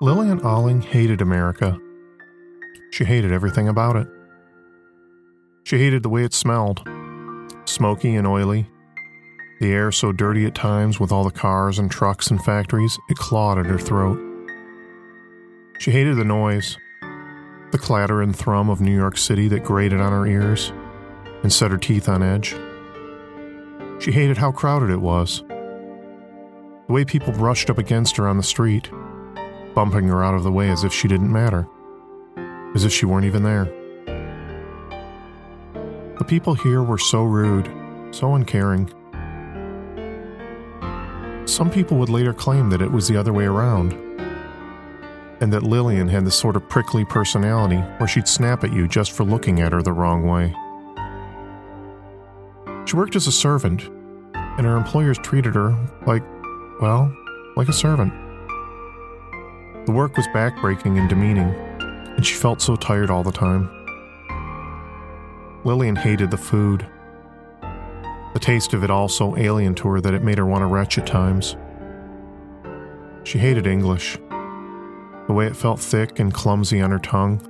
Lillian Alling hated America. She hated everything about it. She hated the way it smelled, smoky and oily, the air so dirty at times with all the cars and trucks and factories, it clawed at her throat. She hated the noise, the clatter and thrum of New York City that grated on her ears and set her teeth on edge. She hated how crowded it was, the way people brushed up against her on the street, bumping her out of the way as if she didn't matter, as if she weren't even there. The people here were so rude, so uncaring. Some people would later claim that it was the other way around, and that Lillian had this sort of prickly personality where she'd snap at you just for looking at her the wrong way. She worked as a servant, and her employers treated her like a servant. The work was backbreaking and demeaning, and she felt so tired all the time. Lillian hated the food. The taste of it all so alien to her that it made her want to retch at times. She hated English, the way it felt thick and clumsy on her tongue.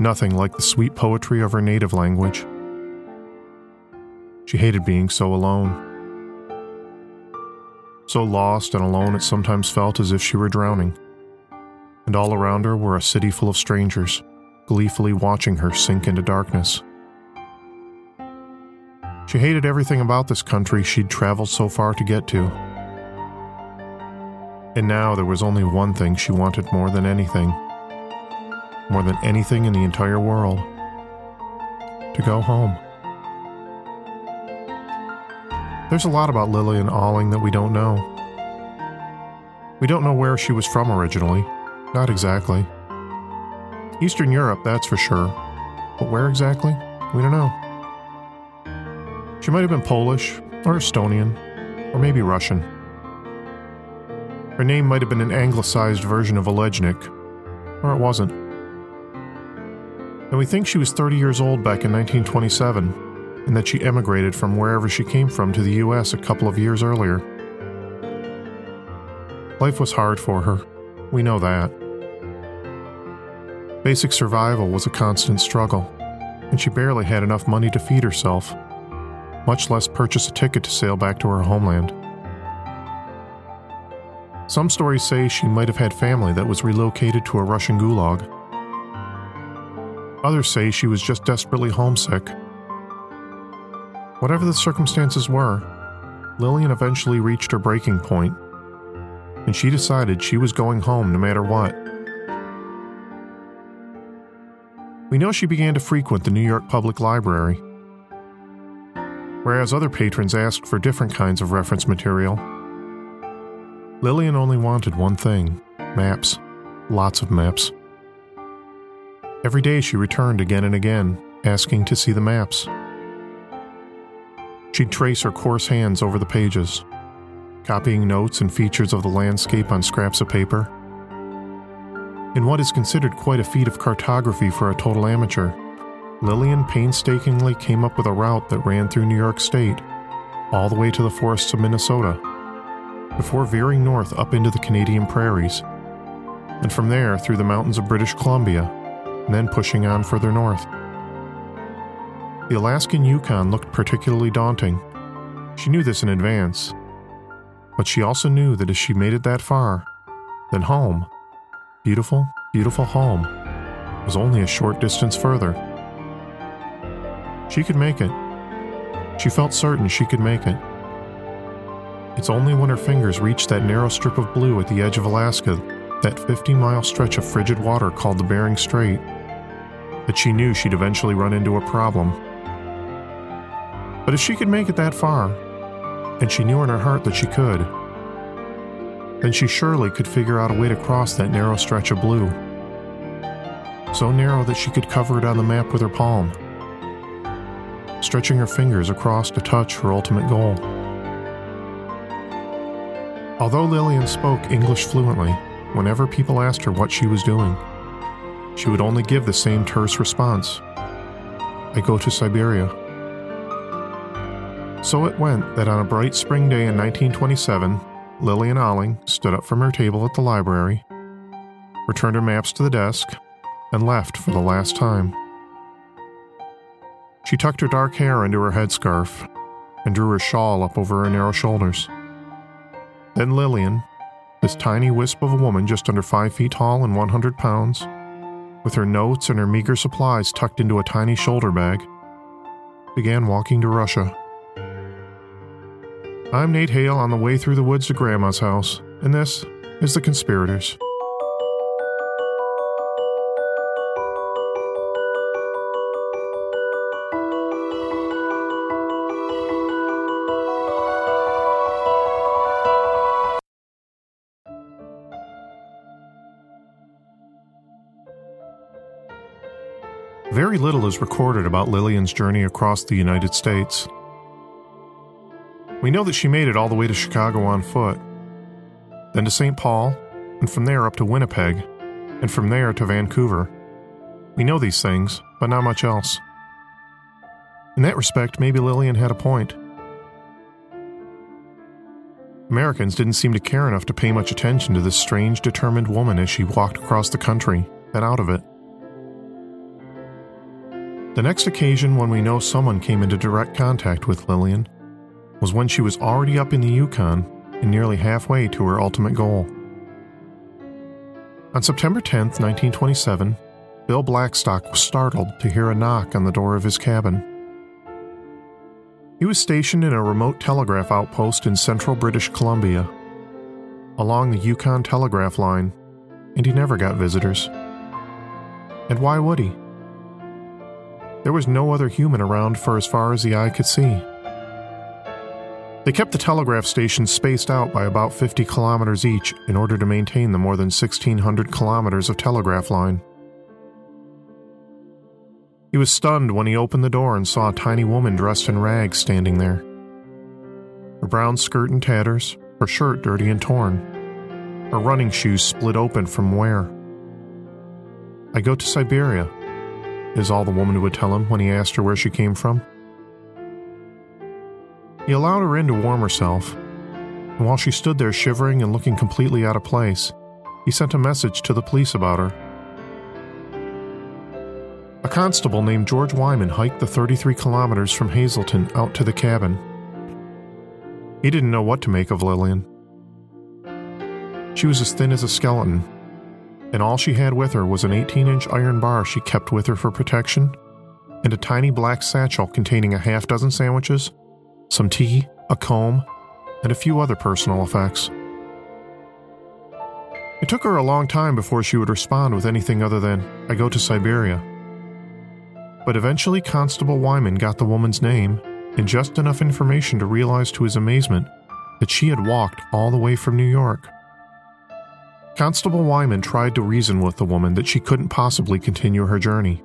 Nothing like the sweet poetry of her native language. She hated being so alone. So lost and alone it sometimes felt as if she were drowning, and all around her were a city full of strangers, gleefully watching her sink into darkness. She hated everything about this country she'd traveled so far to get to, and now there was only one thing she wanted more than anything in the entire world, to go home. There's a lot about Lillian Alling that we don't know. We don't know where she was from originally, not exactly. Eastern Europe, that's for sure, but where exactly? We don't know. She might have been Polish, or Estonian, or maybe Russian. Her name might have been an anglicized version of Olejnik, or it wasn't. And we think she was 30 years old back in 1927. And that she emigrated from wherever she came from to the U.S. a couple of years earlier. Life was hard for her, we know that. Basic survival was a constant struggle, and she barely had enough money to feed herself, much less purchase a ticket to sail back to her homeland. Some stories say she might have had family that was relocated to a Russian gulag. Others say she was just desperately homesick. Whatever the circumstances were, Lillian eventually reached her breaking point, and she decided she was going home no matter what. We know she began to frequent the New York Public Library. Whereas other patrons asked for different kinds of reference material, Lillian only wanted one thing: maps. Lots of maps. Every day she returned again and again, asking to see the maps. She'd trace her coarse hands over the pages, copying notes and features of the landscape on scraps of paper. In what is considered quite a feat of cartography for a total amateur, Lillian painstakingly came up with a route that ran through New York State, all the way to the forests of Minnesota, before veering north up into the Canadian prairies, and from there through the mountains of British Columbia, and then pushing on further north. The Alaskan Yukon looked particularly daunting. She knew this in advance. But she also knew that if she made it that far, then home, beautiful, beautiful home, was only a short distance further. She could make it. She felt certain she could make it. It's only when her fingers reached that narrow strip of blue at the edge of Alaska, that 50-mile stretch of frigid water called the Bering Strait, that she knew she'd eventually run into a problem. But if she could make it that far, and she knew in her heart that she could, then she surely could figure out a way to cross that narrow stretch of blue. So narrow that she could cover it on the map with her palm, stretching her fingers across to touch her ultimate goal. Although Lillian spoke English fluently, whenever people asked her what she was doing, she would only give the same terse response. I go to Siberia. So it went that on a bright spring day in 1927, Lillian Alling stood up from her table at the library, returned her maps to the desk, and left for the last time. She tucked her dark hair into her headscarf and drew her shawl up over her narrow shoulders. Then Lillian, this tiny wisp of a woman just under 5 feet tall and 100 pounds, with her notes and her meager supplies tucked into a tiny shoulder bag, began walking to Russia. I'm Nate Hale on the way through the woods to Grandma's house, and this is The Conspirators. Very little is recorded about Lillian's journey across the United States. We know that she made it all the way to Chicago on foot, then to St. Paul, and from there up to Winnipeg, and from there to Vancouver. We know these things, but not much else. In that respect, maybe Lillian had a point. Americans didn't seem to care enough to pay much attention to this strange, determined woman as she walked across the country and out of it. The next occasion when we know someone came into direct contact with Lillian was when she was already up in the Yukon and nearly halfway to her ultimate goal. On September 10th, 1927, Bill Blackstock was startled to hear a knock on the door of his cabin. He was stationed in a remote telegraph outpost in central British Columbia, along the Yukon telegraph line, and he never got visitors. And why would he? There was no other human around for as far as the eye could see. They kept the telegraph stations spaced out by about 50 kilometers each in order to maintain the more than 1,600 kilometers of telegraph line. He was stunned when he opened the door and saw a tiny woman dressed in rags standing there. Her brown skirt in tatters, her shirt dirty and torn, her running shoes split open from wear. I go to Siberia, is all the woman would tell him when he asked her where she came from. He allowed her in to warm herself, and while she stood there shivering and looking completely out of place, he sent a message to the police about her. A constable named George Wyman hiked the 33 kilometers from Hazelton out to the cabin. He didn't know what to make of Lillian. She was as thin as a skeleton, and all she had with her was an 18-inch iron bar she kept with her for protection, and a tiny black satchel containing a half-dozen sandwiches, some tea, a comb, and a few other personal effects. It took her a long time before she would respond with anything other than, I go to Siberia. But eventually Constable Wyman got the woman's name and just enough information to realize to his amazement that she had walked all the way from New York. Constable Wyman tried to reason with the woman that she couldn't possibly continue her journey.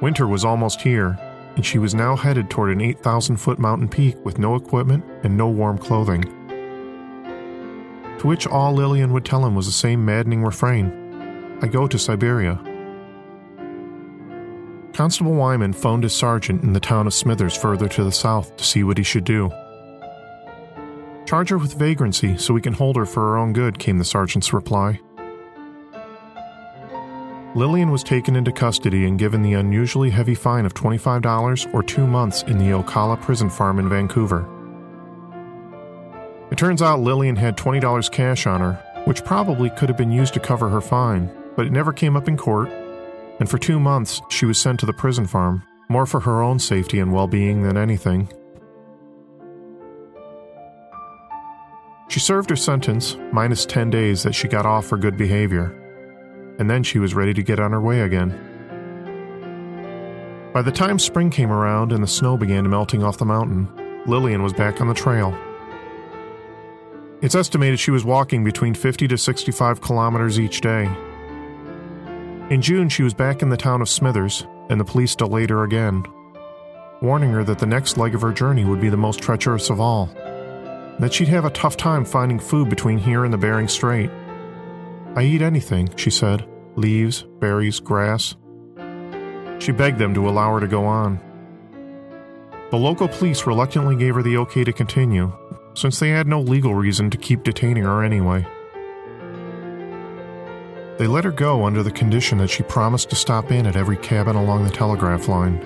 Winter was almost here, and she was now headed toward an 8,000-foot mountain peak with no equipment and no warm clothing. To which all Lillian would tell him was the same maddening refrain, I go to Siberia. Constable Wyman phoned his sergeant in the town of Smithers further to the south to see what he should do. Charge her with vagrancy so we can hold her for her own good, came the sergeant's reply. Lillian was taken into custody and given the unusually heavy fine of $25 or 2 months in the Ocala prison farm in Vancouver. It turns out Lillian had $20 cash on her, which probably could have been used to cover her fine, but it never came up in court, and for 2 months she was sent to the prison farm, more for her own safety and well-being than anything. She served her sentence, minus 10 days that she got off for good behavior, and then she was ready to get on her way again. By the time spring came around and the snow began melting off the mountain, Lillian was back on the trail. It's estimated she was walking between 50 to 65 kilometers each day. In June, she was back in the town of Smithers, and the police delayed her again, warning her that the next leg of her journey would be the most treacherous of all, that she'd have a tough time finding food between here and the Bering Strait. "I eat anything," she said, "leaves, berries, grass." She begged them to allow her to go on. The local police reluctantly gave her the okay to continue, since they had no legal reason to keep detaining her anyway. They let her go under the condition that she promised to stop in at every cabin along the telegraph line.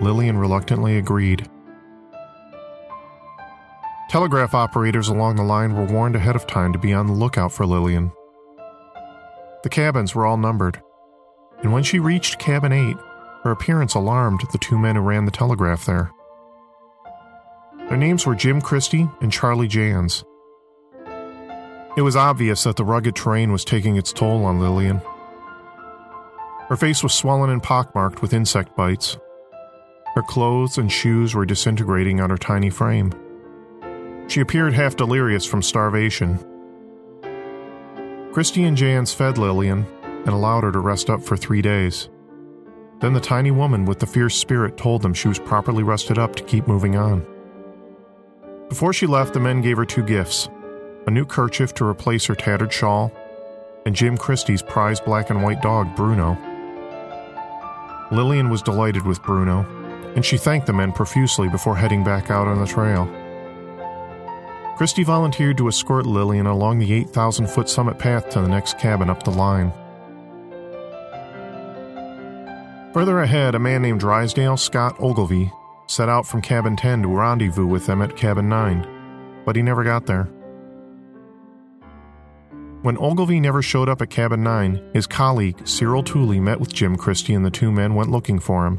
Lillian reluctantly agreed. Telegraph operators along the line were warned ahead of time to be on the lookout for Lillian. The cabins were all numbered, and when she reached cabin 8, her appearance alarmed the two men who ran the telegraph there. Their names were Jim Christie and Charlie Jans. It was obvious that the rugged terrain was taking its toll on Lillian. Her face was swollen and pockmarked with insect bites. Her clothes and shoes were disintegrating on her tiny frame. She appeared half delirious from starvation. Christie and Jans fed Lillian and allowed her to rest up for 3 days. Then the tiny woman with the fierce spirit told them she was properly rested up to keep moving on. Before she left, the men gave her 2 gifts, a new kerchief to replace her tattered shawl, and Jim Christie's prized black and white dog, Bruno. Lillian was delighted with Bruno, and she thanked the men profusely before heading back out on the trail. Christie volunteered to escort Lillian along the 8,000-foot summit path to the next cabin up the line. Further ahead, a man named Drysdale Scott Ogilvie set out from cabin 10 to rendezvous with them at cabin 9, but he never got there. When Ogilvie never showed up at cabin 9, his colleague Cyril Tooley met with Jim Christie, and the two men went looking for him.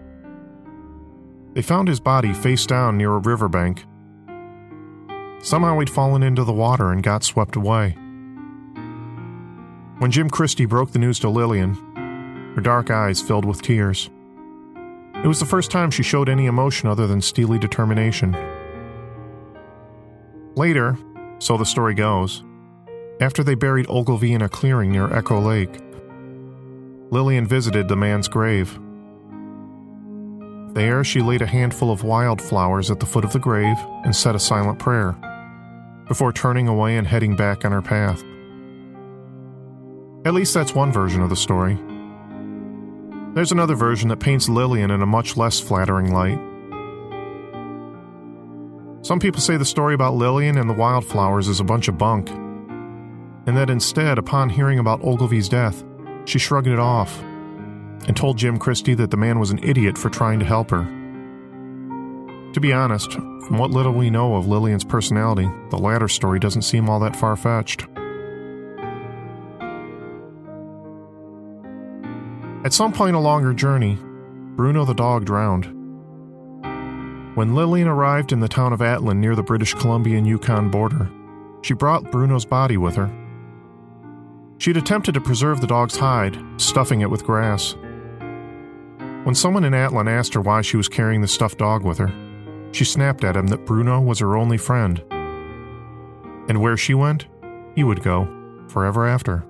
They found his body face down near a riverbank. Somehow he'd fallen into the water and got swept away. When Jim Christie broke the news to Lillian, her dark eyes filled with tears. It was the first time she showed any emotion other than steely determination. Later, so the story goes, after they buried Ogilvie in a clearing near Echo Lake, Lillian visited the man's grave. There, she laid a handful of wildflowers at the foot of the grave and said a silent prayer, before turning away and heading back on her path. At least that's one version of the story. There's another version that paints Lillian in a much less flattering light. Some people say the story about Lillian and the wildflowers is a bunch of bunk, and that instead, upon hearing about Ogilvy's death, she shrugged it off and told Jim Christie that the man was an idiot for trying to help her. To be honest, from what little we know of Lillian's personality, the latter story doesn't seem all that far-fetched. At some point along her journey, Bruno the dog drowned. When Lillian arrived in the town of Atlin near the British Columbian-Yukon border, she brought Bruno's body with her. She'd attempted to preserve the dog's hide, stuffing it with grass. When someone in Atlin asked her why she was carrying the stuffed dog with her, she snapped at him that Bruno was her only friend, and where she went, he would go forever after.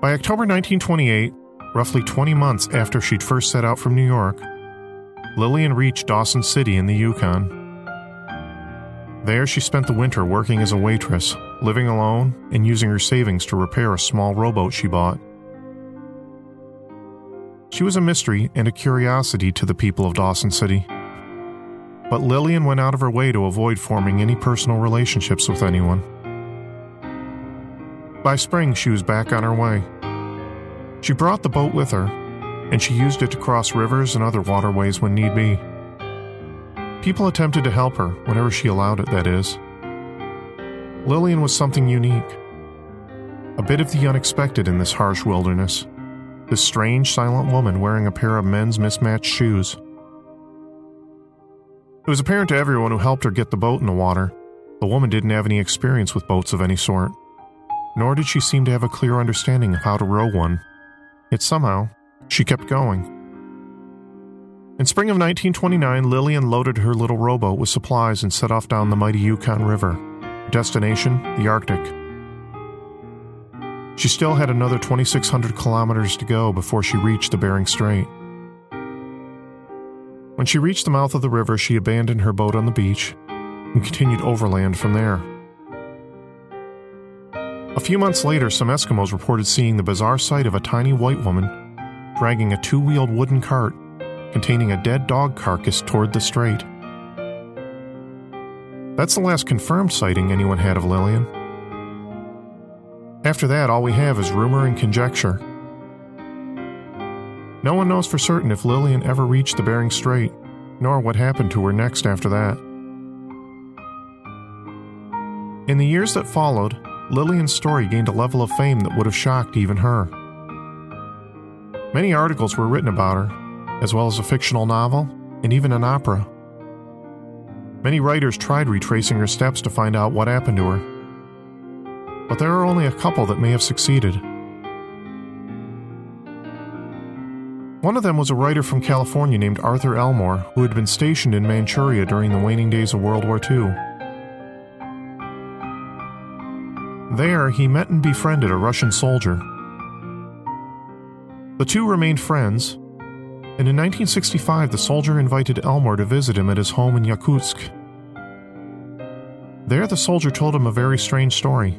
By October 1928, roughly 20 months after she'd first set out from New York, Lillian reached Dawson City in the Yukon. There she spent the winter working as a waitress, living alone, and using her savings to repair a small rowboat she bought. She was a mystery and a curiosity to the people of Dawson City, but Lillian went out of her way to avoid forming any personal relationships with anyone. By spring, she was back on her way, She brought the boat with her, and she used it to cross rivers and other waterways when need be. People attempted to help her whenever she allowed it, that is. Lillian was something unique. A bit of the unexpected in this harsh wilderness. This strange, silent woman wearing a pair of men's mismatched shoes. It was apparent to everyone who helped her get the boat in the water. The woman didn't have any experience with boats of any sort, nor did she seem to have a clear understanding of how to row one. Yet somehow, she kept going. In spring of 1929, Lillian loaded her little rowboat with supplies and set off down the mighty Yukon River. Destination, the Arctic. She still had another 2,600 kilometers to go before she reached the Bering Strait. When she reached the mouth of the river, she abandoned her boat on the beach and continued overland from there. A few months later, some Eskimos reported seeing the bizarre sight of a tiny white woman dragging a two-wheeled wooden cart containing a dead dog carcass toward the strait. That's the last confirmed sighting anyone had of Lillian. After that, all we have is rumor and conjecture. No one knows for certain if Lillian ever reached the Bering Strait, nor what happened to her next after that. In the years that followed, Lillian's story gained a level of fame that would have shocked even her. Many articles were written about her, as well as a fictional novel and even an opera. Many writers tried retracing her steps to find out what happened to her. But there are only a couple that may have succeeded. One of them was a writer from California named Arthur Elmore, who had been stationed in Manchuria during the waning days of World War II. There, he met and befriended a Russian soldier. The two remained friends, and in 1965 the soldier invited Elmore to visit him at his home in Yakutsk. There, the soldier told him a very strange story.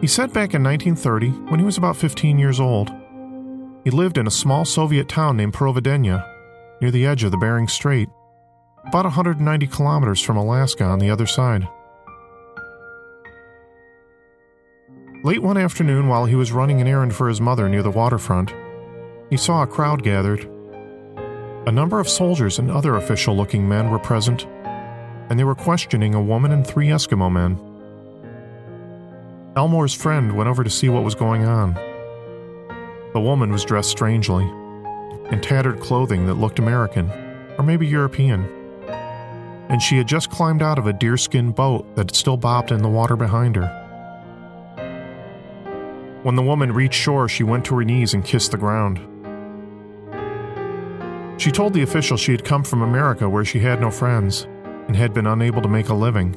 He said back in 1930, when he was about 15 years old, he lived in a small Soviet town named Providenya, near the edge of the Bering Strait, about 190 kilometers from Alaska on the other side. Late one afternoon, while he was running an errand for his mother near the waterfront, he saw a crowd gathered. A number of soldiers and other official-looking men were present, and they were questioning a woman and three Eskimo men. Elmore's friend went over to see what was going on. The woman was dressed strangely, in tattered clothing that looked American, or maybe European, and she had just climbed out of a deerskin boat that still bobbed in the water behind her. When the woman reached shore, she went to her knees and kissed the ground. She told the official she had come from America where she had no friends and had been unable to make a living,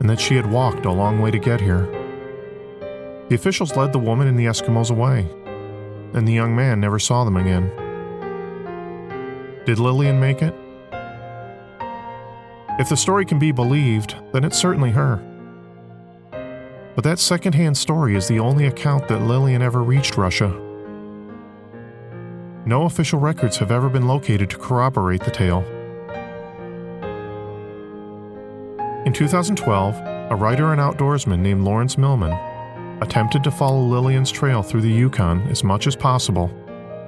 and that she had walked a long way to get here. The officials led the woman and the Eskimos away, and the young man never saw them again. Did Lillian make it? If the story can be believed, then it's certainly her. But that second-hand story is the only account that Lillian ever reached Russia. No official records have ever been located to corroborate the tale. In 2012, a writer and outdoorsman named Lawrence Millman attempted to follow Lillian's trail through the Yukon as much as possible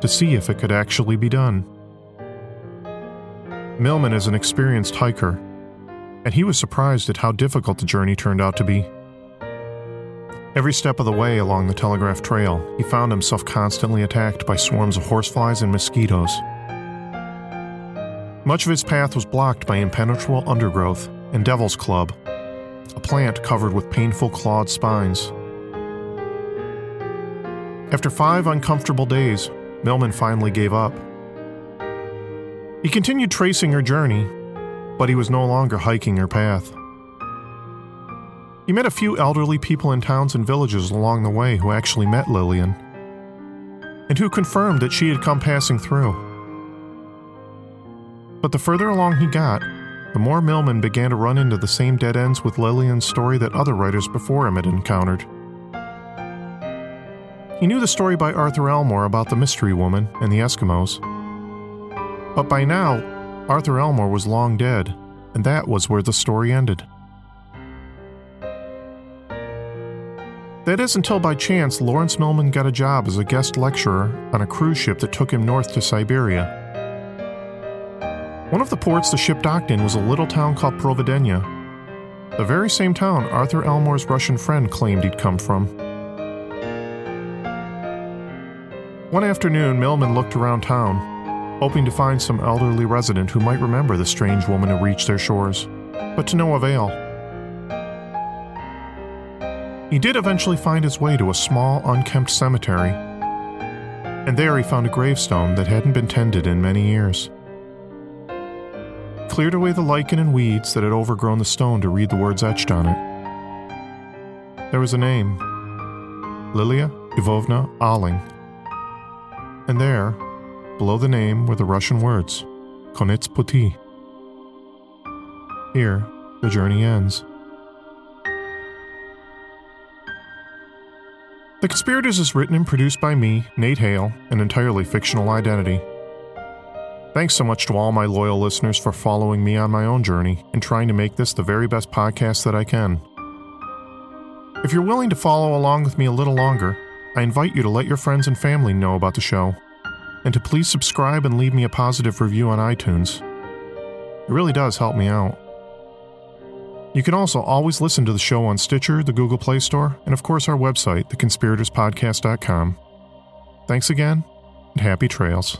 to see if it could actually be done. Millman is an experienced hiker, and he was surprised at how difficult the journey turned out to be. Every step of the way along the Telegraph Trail, he found himself constantly attacked by swarms of horseflies and mosquitoes. Much of his path was blocked by impenetrable undergrowth and devil's club, a plant covered with painful clawed spines. After 5 uncomfortable days, Millman finally gave up. He continued tracing her journey, but he was no longer hiking her path. He met a few elderly people in towns and villages along the way who actually met Lillian, and who confirmed that she had come passing through. But the further along he got, the more Millman began to run into the same dead ends with Lillian's story that other writers before him had encountered. He knew the story by Arthur Elmore about the mystery woman and the Eskimos. But by now, Arthur Elmore was long dead, and that was where the story ended. That is until by chance Lawrence Millman got a job as a guest lecturer on a cruise ship that took him north to Siberia. One of the ports the ship docked in was a little town called Providenya, the very same town Arthur Elmore's Russian friend claimed he'd come from. One afternoon, Millman looked around town, hoping to find some elderly resident who might remember the strange woman who reached their shores, but to no avail. He did eventually find his way to a small, unkempt cemetery, and there he found a gravestone that hadn't been tended in many years. Cleared away the lichen and weeds that had overgrown the stone to read the words etched on it. There was a name, Lilia Ivovna Alling, and there, below the name, were the Russian words, Konets Puti. Here, the journey ends. The Conspirators is written and produced by me, Nate Hale, an entirely fictional identity. Thanks so much to all my loyal listeners for following me on my own journey and trying to make this the very best podcast that I can. If you're willing to follow along with me a little longer, I invite you to let your friends and family know about the show, and to please subscribe and leave me a positive review on iTunes. It really does help me out. You can also always listen to the show on Stitcher, the Google Play Store, and of course our website, theconspiratorspodcast.com. Thanks again, and happy trails.